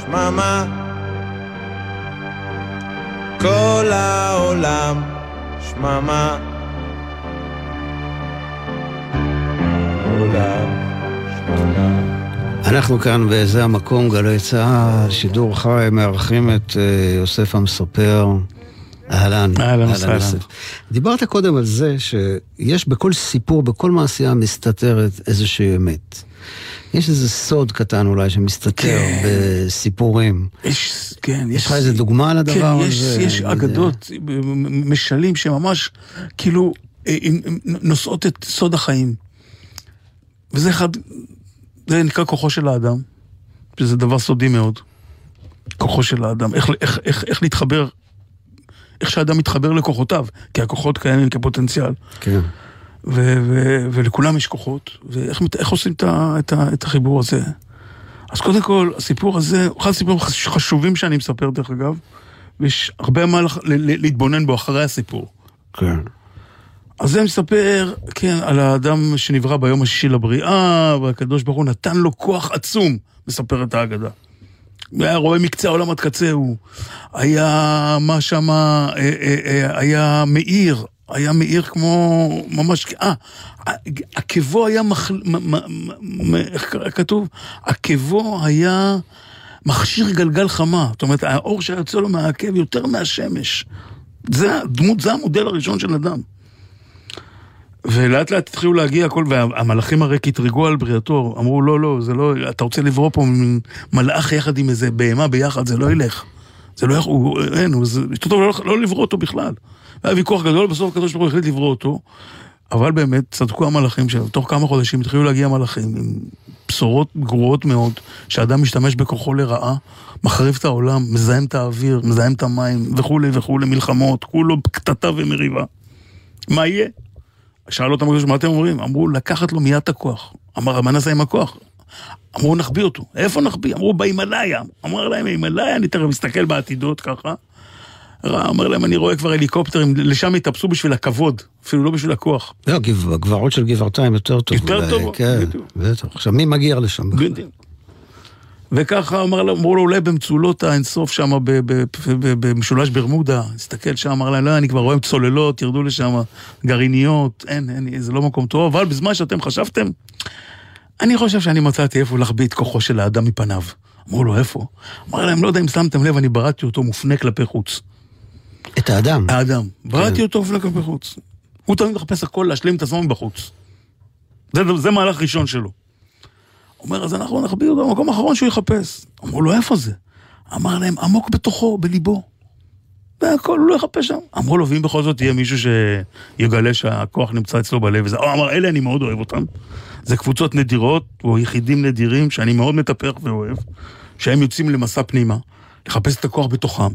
שממה כל העולם שממה אנחנו כאן באיזה המקום גלי צה"ל, שידור חי, מארחים את יוסף המספר. אהלן, אהלן יוסף. דיברת קודם על זה שיש בכל סיפור, בכל מעשייה מסתתרת איזושהי אמת. יש איזה סוד קטן אולי שמסתתר בסיפורים. כן. יש לך איזה דוגמה על הדבר הזה? כן, יש אגדות, משלים שממש כאילו נושאות את סוד החיים. וזה אחד, זה נקרא כוחו של האדם, שזה דבר סודי מאוד. כוחו של האדם, איך להתחבר, איך שהאדם מתחבר לכוחותיו, כי הכוחות קיימים כפוטנציאל. כן. ולכולם יש כוחות, ואיך עושים את החיבור הזה? אז קודם כל, הסיפור הזה, אחד הסיפורים חשובים שאני מספר דרך אגב, ויש הרבה מה להתבונן בו אחרי הסיפור. כן. אז זה מספר, כן, על האדם שנברא ביום השישי לבריאה, והקדוש ברוך הוא נתן לו כוח עצום, מספר את האגדה. היה רואה מקצה העולם עד קצה, הוא היה מה שמה, היה מאיר, היה מאיר כמו ממש, עקבו היה, כתוב, עקבו היה מכשיר גלגל חמה, זאת אומרת, האור שיוצא לו מהעקב יותר מהשמש, זה הדמות, זה המודל הראשון של אדם. ולאט לאט התחילו להגיע הכל, והמלאכים הרי התרגשו על בריאתו, אמרו, לא, לא, זה לא, אתה רוצה לברוא פה מלאך יחד עם איזה בהמה ביחד, זה לא ילך. זה לא ילך, הוא, אין, הוא, זה, טוב, לא לברוא אותו בכלל. היה ויכוח גדול, בסוף הקדוש ברוך הוא החליט לברוא אותו, אבל באמת צדקו המלאכים, שתוך כמה חודשים התחילו להגיע מלאכים, עם בשורות גרועות מאוד, שאדם משתמש בכוחו לרעה, מחריב את העולם, מזהם את האוויר, מזהם את המים, וכו' וכו', מלחמות, כולו קטטה ומריבה. מה יהיה? שאלו אותם, מה אתם אומרים? אמרו, לקחת לו מיד את הכוח. אמר, מה נעשה עם הכוח? אמרו, נחביא אותו. איפה נחביא? אמרו, בהימלאיה. אמר להם, בהימלאיה, אני תכף מסתכל בעתידות ככה. אמר להם, אני רואה כבר הליקופטרים, לשם התאפסו בשביל הכבוד, אפילו לא בשביל הכוח. לא, גברות של גברתיים יותר טוב. יותר טוב. כן, בטח. עכשיו, מי מגיע לשם? וככה אמרו לו, אולי במצולות האינסוף שם, במשולש ברמודה, הסתכל שם, אמר להם, לא, אני כבר רואה צוללות, ירדו לשם, גרעיניות, אין, זה לא מקום טוב, אבל בזמן שאתם חשבתם, אני חושב שאני מצאתי איפה להחביא את כוחו של האדם מפניו. אמרו לו, איפה? אמר להם, לא יודע אם שמתם לב, אני בראתי אותו מופנה כלפי חוץ. את האדם? האדם. בראתי אותו מופנה כלפי חוץ. הוא תמיד מחפש הכל להשלים את עצמו מבחוץ. זה מהלך ראשון שלו. אומר, אז אנחנו נחביא אותו במקום האחרון שהוא יחפש. אמרו לו, איפה זה? אמר להם, עמוק בתוכו, בליבו. והכל, הוא לא יחפש שם. אמרו לו, ואם בכל זאת תהיה מישהו שיגלה שהכוח נמצא אצלו בלב, וזה, אמר, אלה אני מאוד אוהב אותם. זה קבוצות נדירות, או יחידים נדירים, שאני מאוד מטפח ואוהב, שהם יוצאים למסע פנימה, לחפש את הכוח בתוכם.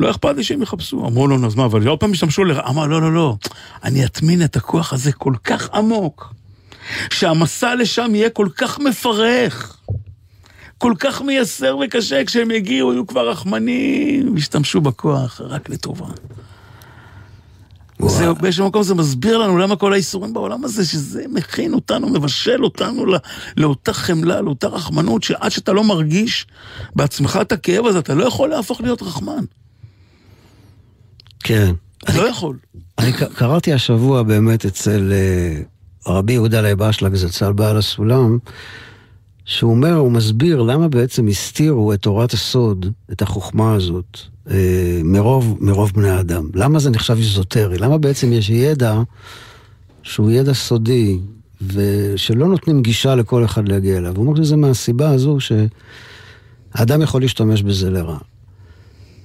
לא אכפת לי שהם יחפשו. אמרו לו, נזמה, אבל לא פעם השתמשו לרע. אמר, לא, לא, לא. אני אטמין את הכוח הזה כל כך עמוק. שהמסע לשם יהיה כל כך מפרח, כל כך מייסר וקשה, כשהם יגיעו, יהיו כבר רחמנים, השתמשו בכוח רק לטובה. באיזשהו מקום זה מסביר לנו למה כל האיסורים בעולם הזה, שזה מכין אותנו, מבשל אותנו לאותה חמלה, לאותה רחמנות, שעד שאתה לא מרגיש בעצמך את הכאב הזה, אתה לא יכול להפוך להיות רחמן. כן. לא יכול. אני קראתי השבוע באמת אצל... רבי יהודה לייבשלג, זצ"ל בעל הסולם, שהוא אומר, הוא מסביר למה בעצם הסתירו את תורת הסוד, את החוכמה הזאת, מרוב בני האדם. למה זה נחשב איזוטרי? למה בעצם יש ידע שהוא ידע סודי, ושלא נותנים גישה לכל אחד להגיע אליו? הוא אומר שזה מהסיבה הזו שהאדם יכול להשתמש בזה לרע.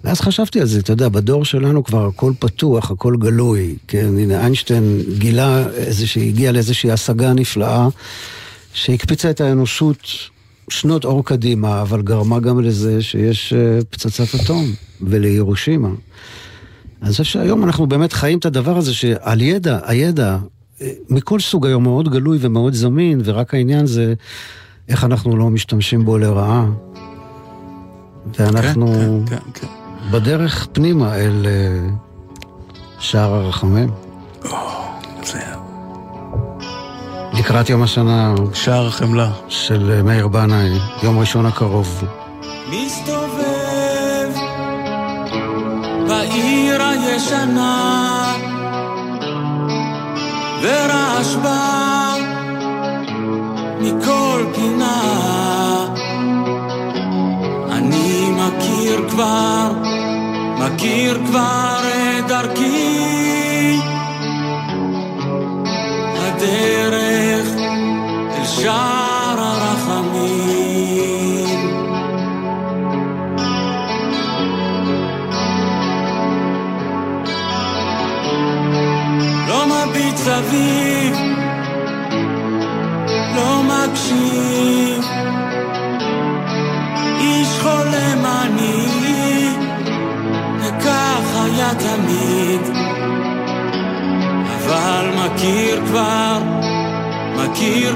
ואז חשבתי על זה, אתה יודע, בדור שלנו כבר הכל פתוח, הכל גלוי, כן, הנה, איינשטיין גילה איזושהי, הגיע לאיזושהי השגה נפלאה, שהקפיצה את האנושות שנות אור קדימה, אבל גרמה גם לזה שיש פצצת אטום, ולירושימה. אז היום אנחנו באמת חיים את הדבר הזה, שעל ידע, הידע, מכל סוג היום מאוד גלוי ומאוד זמין, ורק העניין זה, איך אנחנו לא משתמשים בו לרעה. ואנחנו... כן, כן, כן. בדרך פנימה אל שער הרחמים. זה... לקראת יום השנה... שער החמלה. של מאיר בנאי, יום ראשון הקרוב. מסתובב בעיר הישנה ורעש בה מכל פינה אני מכיר כבר את דרכי הדרך אל שער הרחמים אביב לא מקשיב, איש חולם אני, וכך היה תמיד. אבל מכיר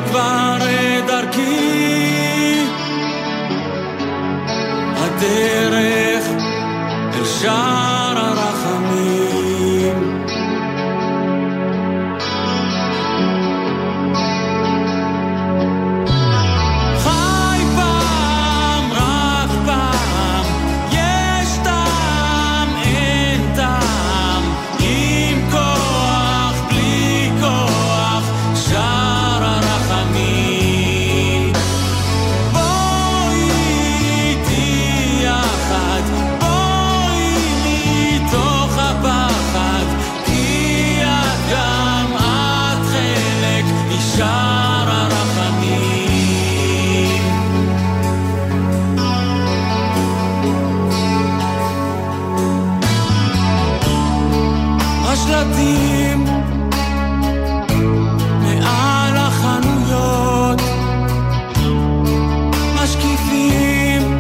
כבר את דרכי, הדרך אל שער הרחמים. השלטים מעל החנויות משקיפים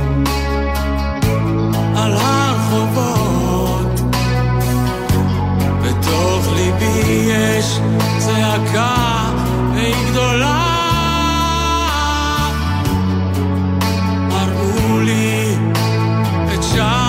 על הרחובות, בתוך ליבי יש צעקה והיא גדולה, הראו לי את שם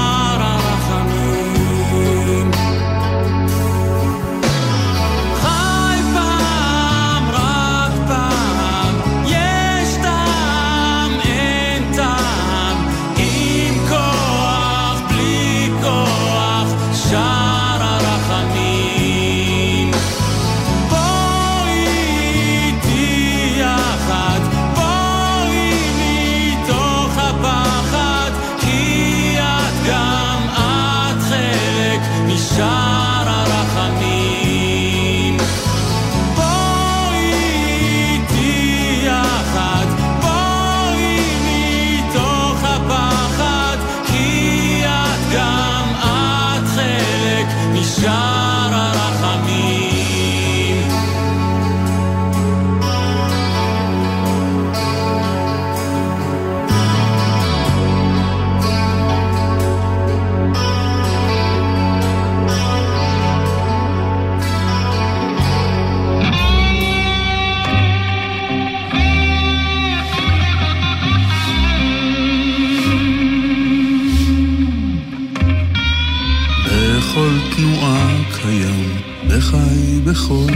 בכל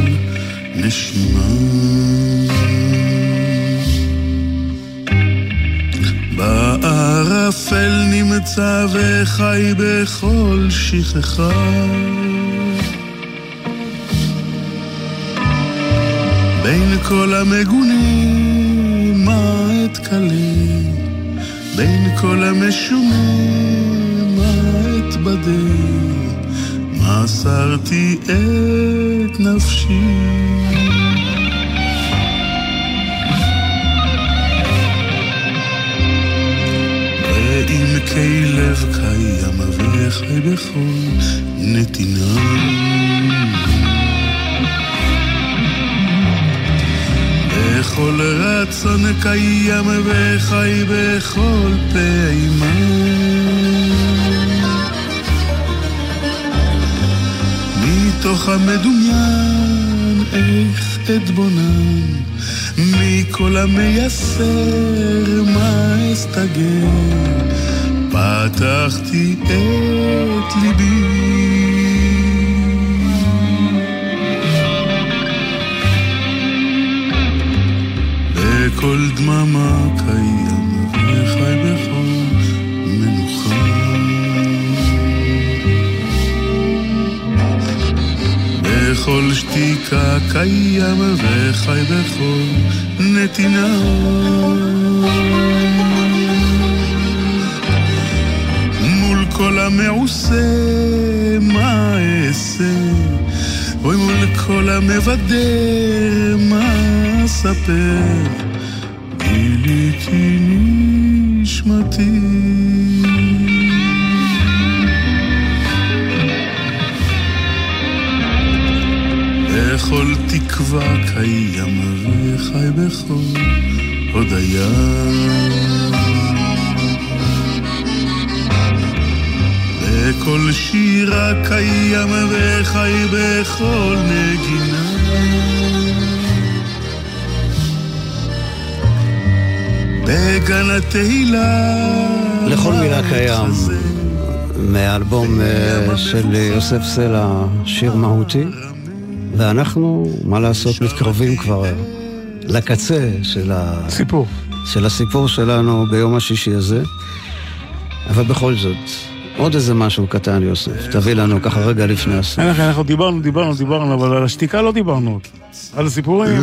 נשימה, בערפל נמצא וחי בכל שכחה, בין כל המגונים מה אתקלה, בין כל המשונים מה אתבדה, מסרתי את נפשי. ואם כלב קיים וחי בכל נתינה, בכל רצון קיים וחי בכל פעימה, מתוך המדומיין איך אתבונן, מכל המייסר מה אסתגר, פתחתי את ליבי. בכל דממה קיים וחי בכל מנוחה, בכל שתיקה קיים וחי בכל נתינה, מול כל המעושה מה אעשה, ומול כל המבדר מה אספר, גיליתי נשמתי. בכל תקווה קיים וחי בכל הודיה. בכל שירה קיים וחי בכל נגינה. בגן התהילה לכל מילה קיים. מהאלבום של יוסף סלע, שיר מהותי, ואנחנו, מה לעשות, מתקרבים כבר לקצה של הסיפור שלנו ביום השישי הזה. אבל בכל זאת, עוד איזה משהו קטן, יוסף, תביא לנו ככה רגע לפני הסוף. אנחנו דיברנו, אבל על השתיקה לא דיברנו. על הסיפורים,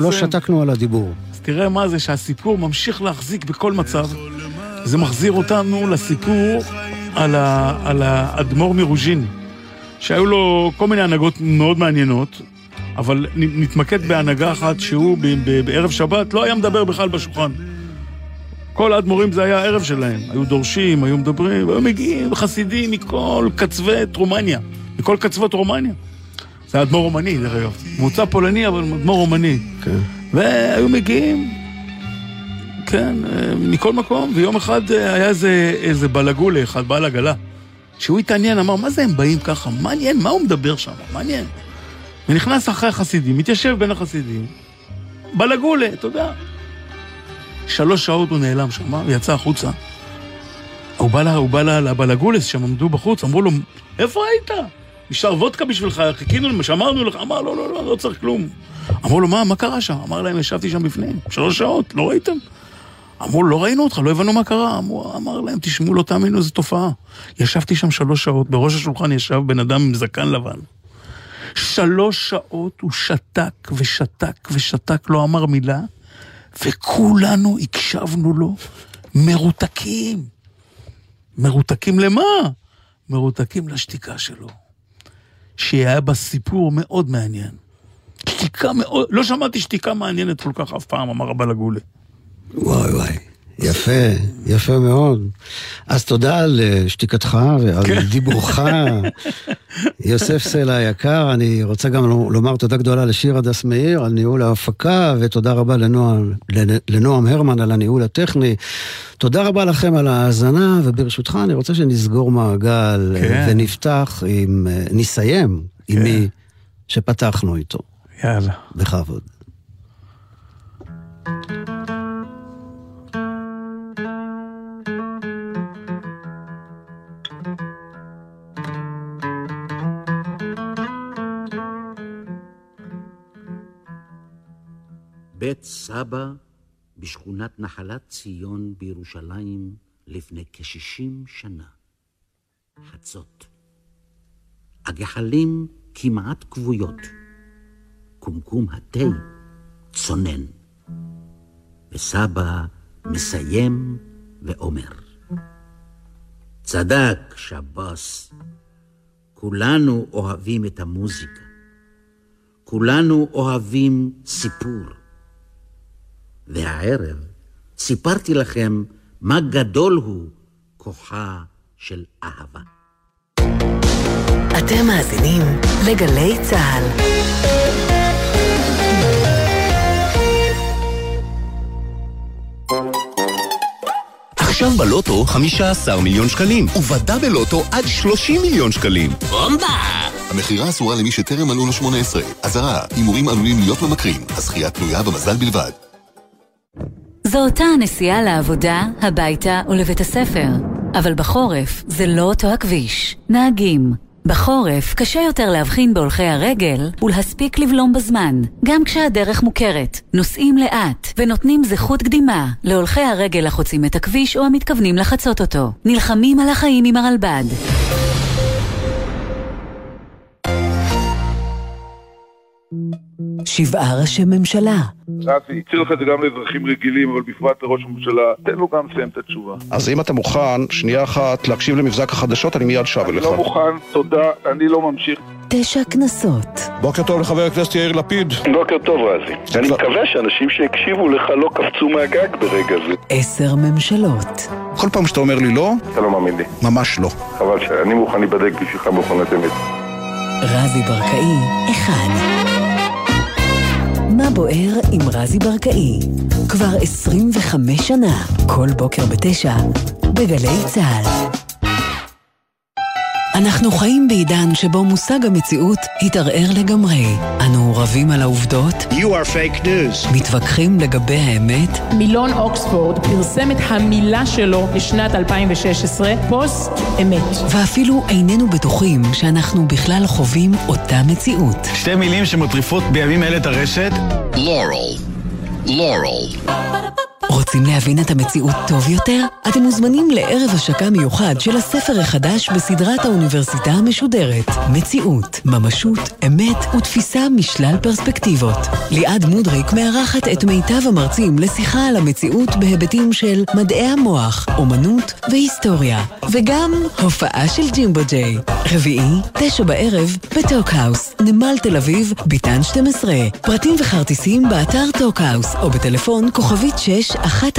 לא שתקנו על הדיבור. אז תראה מה זה שהסיפור ממשיך להחזיק בכל מצב. זה מחזיר אותנו לסיפור על האדמו"ר מרוז'ין, שהיו לו כל מיני הנהגות מאוד מעניינות, אבל נתמקד בהנהגה אחת שהוא בערב שבת לא היה מדבר בכלל בשולחן. כל האדמו"רים זה היה הערב שלהם, היו דורשים, היו מדברים, והיו מגיעים חסידים מכל קצוות רומניה, זה האדמו"ר רומני, דרך אגב, מוצא פולני אבל אדמו"ר רומני, והיו מגיעים כן, מכל מקום, ויום אחד היה איזה בלגולה אחד, בעל עגלה, שהוא התעניין, אמר, מה זה הם באים ככה? מעניין, מה הוא מדבר שם? מעניין. ונכנס אחרי החסידים, מתיישב בין החסידים, בלגולה, אתה יודע. 3 שעות הוא נעלם שם, ויצא החוצה. הוא בא לבלגולס שהם עמדו בחוץ, אמרו לו, איפה היית? נשאר וודקה בשבילך, חיכינו למה, שאמרנו לך, אמר, לא, לא, לא, לא צריך כלום. אמרו לו, מה קרה שם? אמר להם, ישבתי שם בפנים, 3 שעות, לא ראיתם? אמרו, לא ראינו אותך, לא הבנו מה קרה. אמר להם, תשמעו, לא תאמינו, זו תופעה. ישבתי שם 3 שעות, בראש השולחן ישב בן אדם עם זקן לבן. 3 שעות הוא שתק ושתק ושתק, לא אמר מילה, וכולנו הקשבנו לו, מרותקים. מרותקים למה? מרותקים לשתיקה שלו. שהיה בה סיפור מאוד מעניין. שתיקה מאוד, לא שמעתי שתיקה מעניינת כל כך אף פעם, אמר רבה לגולה. וואי וואי, יפה מאוד. אז תודה על שתיקתך ועל דיבורך. יוסף סלע היקר, אני רוצה גם לומר תודה גדולה לשיר הדס מאיר על ניהול ההפקה, ותודה רבה לנועם הרמן על הניהול הטכני. תודה רבה לכם על ההאזנה, וברשותך אני רוצה שנסגור מעגל ונפתח, נסיים עם מי שפתחנו איתו. יאללה. בכבוד. בית סבא בשכונת נחלת ציון בירושלים לפני כ60 שנה. חצות. הגחלים כמעט קבויות. קומקום התה צונן. וסבא מסיים ואומר. צדק שבס. כולנו אוהבים את המוזיקה. כולנו אוהבים סיפור. והערב סיפרתי לכם מה גדול הוא כוחה של אהבה. אתם מאזינים לגלי צהל. עכשיו בלוטו 15 מיליון שקלים, ובדה בלוטו עד 30 מיליון שקלים. בומבה! המחירה אסורה למי שטרם מלאו לו 18. אזהרה, הימורים עלולים להיות ממכרים, הזכייה תלויה במזל בלבד. זו אותה הנסיעה לעבודה, הביתה ולבית הספר. אבל בחורף זה לא אותו הכביש. נהגים. בחורף קשה יותר להבחין בהולכי הרגל ולהספיק לבלום בזמן. גם כשהדרך מוכרת, נוסעים לאט ונותנים זכות קדימה להולכי הרגל החוצים את הכביש או המתכוונים לחצות אותו. נלחמים על החיים עם הרלב"ד. שבעה ראשי ממשלה. רפי, יצא לך את זה גם לאזרחים רגילים, אבל בפרט לראש הממשלה, תן לו גם לסיים את התשובה. אז אם אתה מוכן, שנייה אחת, להקשיב למבזק החדשות, אני מיד שב אליך. אני לא מוכן, תודה, אני לא ממשיך. 9 כנסות. בוקר טוב לחבר הכנסת יאיר לפיד. בוקר טוב, רזי. אני מקווה שאנשים שהקשיבו לך לא קפצו מהגג ברגע זה. 10 ממשלות. כל פעם שאתה אומר לי לא, אתה לא מאמין לי. ממש לא. אבל שאני מוכן להיבדק בשבילך במכונת אמת. רזי ברקאי, 1. מה בוער עם רזי ברקאי. כבר 25 שנה, כל בוקר ב-9, בגלי צהל. אנחנו חיים בעידן שבו מושג המציאות התערער לגמרי. אנו רבים על העובדות. You are fake news. מתווכחים לגבי האמת. מילון אוקספורד פרסם את המילה שלו לשנת 2016, פוסט אמת. ואפילו איננו בטוחים שאנחנו בכלל חווים אותה מציאות. שתי מילים שמטריפות בימים אלה את הרשת. Laurel. Laurel. רוצים להבין את המציאות טוב יותר? אתם מוזמנים לערב השקה מיוחד של הספר החדש בסדרת האוניברסיטה המשודרת. מציאות, ממשות, אמת ותפיסה משלל פרספקטיבות. ליעד מודריק מארחת את מיטב המרצים לשיחה על המציאות בהיבטים של מדעי המוח, אומנות והיסטוריה. וגם הופעה של ג'ימבו ג'יי. רביעי, 9 בערב, בטוקהאוס, נמל תל אביב, ביתן 12. פרטים וחרטיסים באתר טוקהאוס או בטלפון כוכבית 611